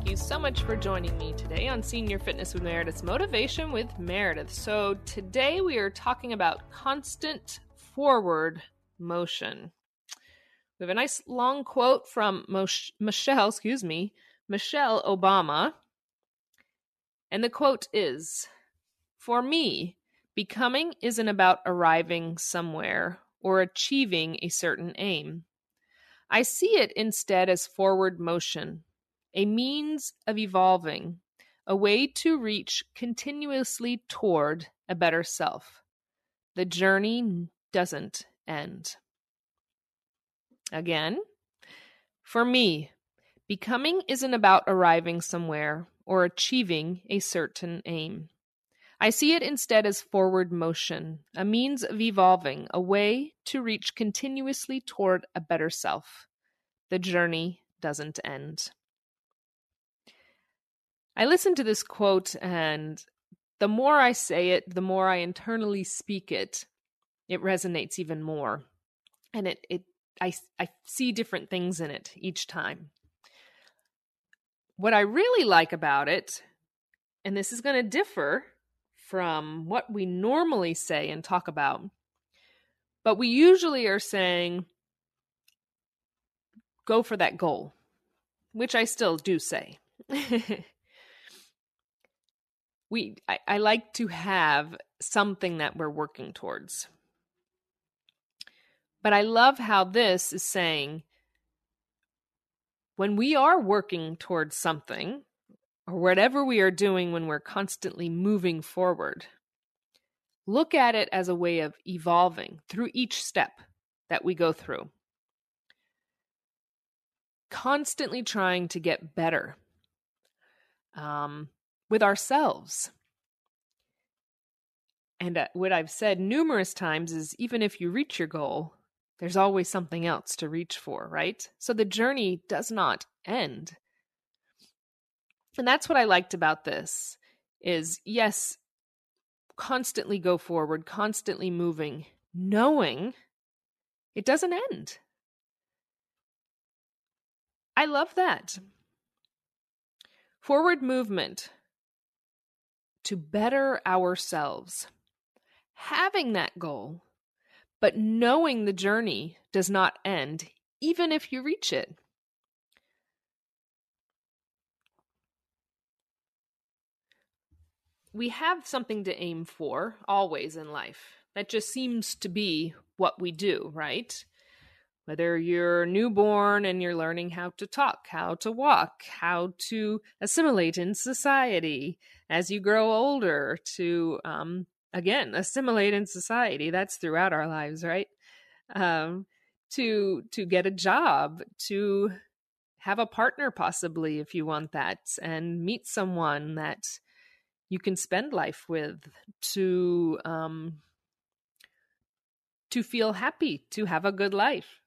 Thank you so much for joining me today on Senior Fitness with Meredith's Motivation with Meredith. So today we are talking about constant forward motion. We have a nice long quote from Michelle Obama. And the quote is, "For me, becoming isn't about arriving somewhere or achieving a certain aim. I see it instead as forward motion, a means of evolving, a way to reach continuously toward a better self. The journey doesn't end." Again, for me, becoming isn't about arriving somewhere or achieving a certain aim. I see it instead as forward motion, a means of evolving, a way to reach continuously toward a better self. The journey doesn't end. I listened to this quote, and the more I say it, the more I internally speak it, it resonates even more. And I see different things in it each time. What I really like about it, and this is going to differ from what we normally say and talk about, but we usually are saying, go for that goal, which I still do say. I like to have something that we're working towards. But I love how this is saying, when we are working towards something, or whatever we are doing when we're constantly moving forward, look at it as a way of evolving through each step that we go through. Constantly trying to get better with ourselves. And what I've said numerous times is, even if you reach your goal, there's always something else to reach for, right? So the journey does not end. And that's what I liked about this is, yes, constantly go forward, constantly moving, knowing it doesn't end. I love that. Forward movement to better ourselves. Having that goal, but knowing the journey does not end, even if you reach it. We have something to aim for always in life. That just seems to be what we do, right? Whether you're newborn and you're learning how to talk, how to walk, how to assimilate in society, as you grow older to, again, assimilate in society. That's throughout our lives, right? To get a job, to have a partner possibly if you want that, and meet someone that you can spend life with, to feel happy, to have a good life.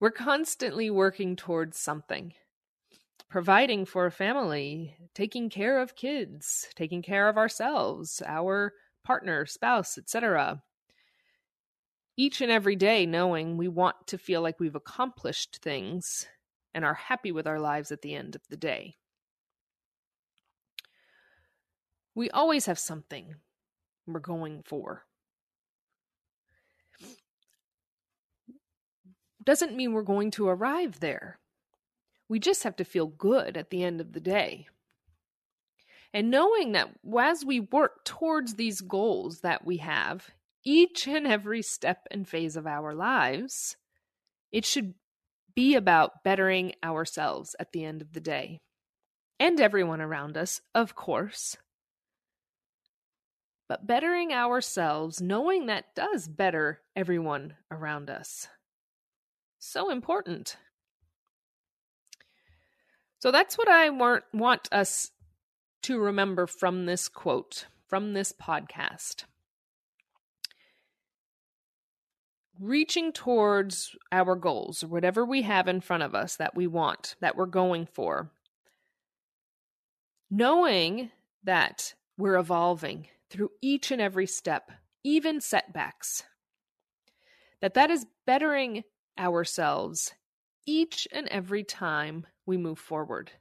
We're constantly working towards something. Providing for a family, taking care of kids, taking care of ourselves, our partner, spouse, etc. Each and every day knowing we want to feel like we've accomplished things and are happy with our lives at the end of the day. We always have something we're going for. Doesn't mean we're going to arrive there. We just have to feel good at the end of the day. And knowing that as we work towards these goals that we have, each and every step and phase of our lives, it should be about bettering ourselves at the end of the day. And everyone around us, of course. But bettering ourselves, knowing that does better everyone around us. So important. So that's what I want us to remember from this quote, from this podcast. Reaching towards our goals, whatever we have in front of us that we want, that we're going for. Knowing that we're evolving through each and every step, even setbacks. That is bettering ourselves each and every time we move forward.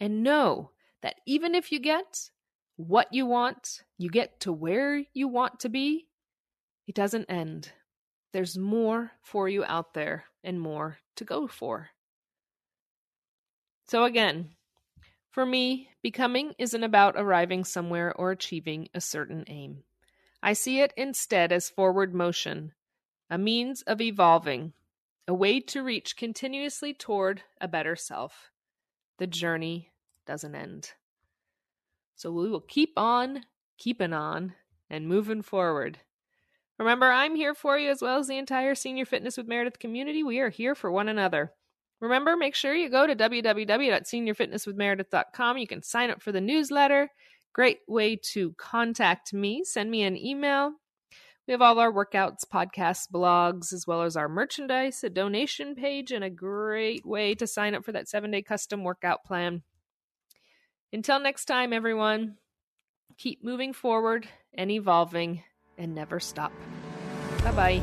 And know that even if you get what you want, you get to where you want to be, it doesn't end. There's more for you out there and more to go for. So again, for me, becoming isn't about arriving somewhere or achieving a certain aim. I see it instead as forward motion, a means of evolving, a way to reach continuously toward a better self. The journey doesn't end. So we will keep on, keeping on, and moving forward. Remember, I'm here for you as well as the entire Senior Fitness with Meredith community. We are here for one another. Remember, make sure you go to www.seniorfitnesswithmeredith.com. You can sign up for the newsletter. Great way to contact me. Send me an email. We have all our workouts, podcasts, blogs, as well as our merchandise, a donation page, and a great way to sign up for that 7-day custom workout plan. Until next time, everyone, keep moving forward and evolving and never stop. Bye-bye.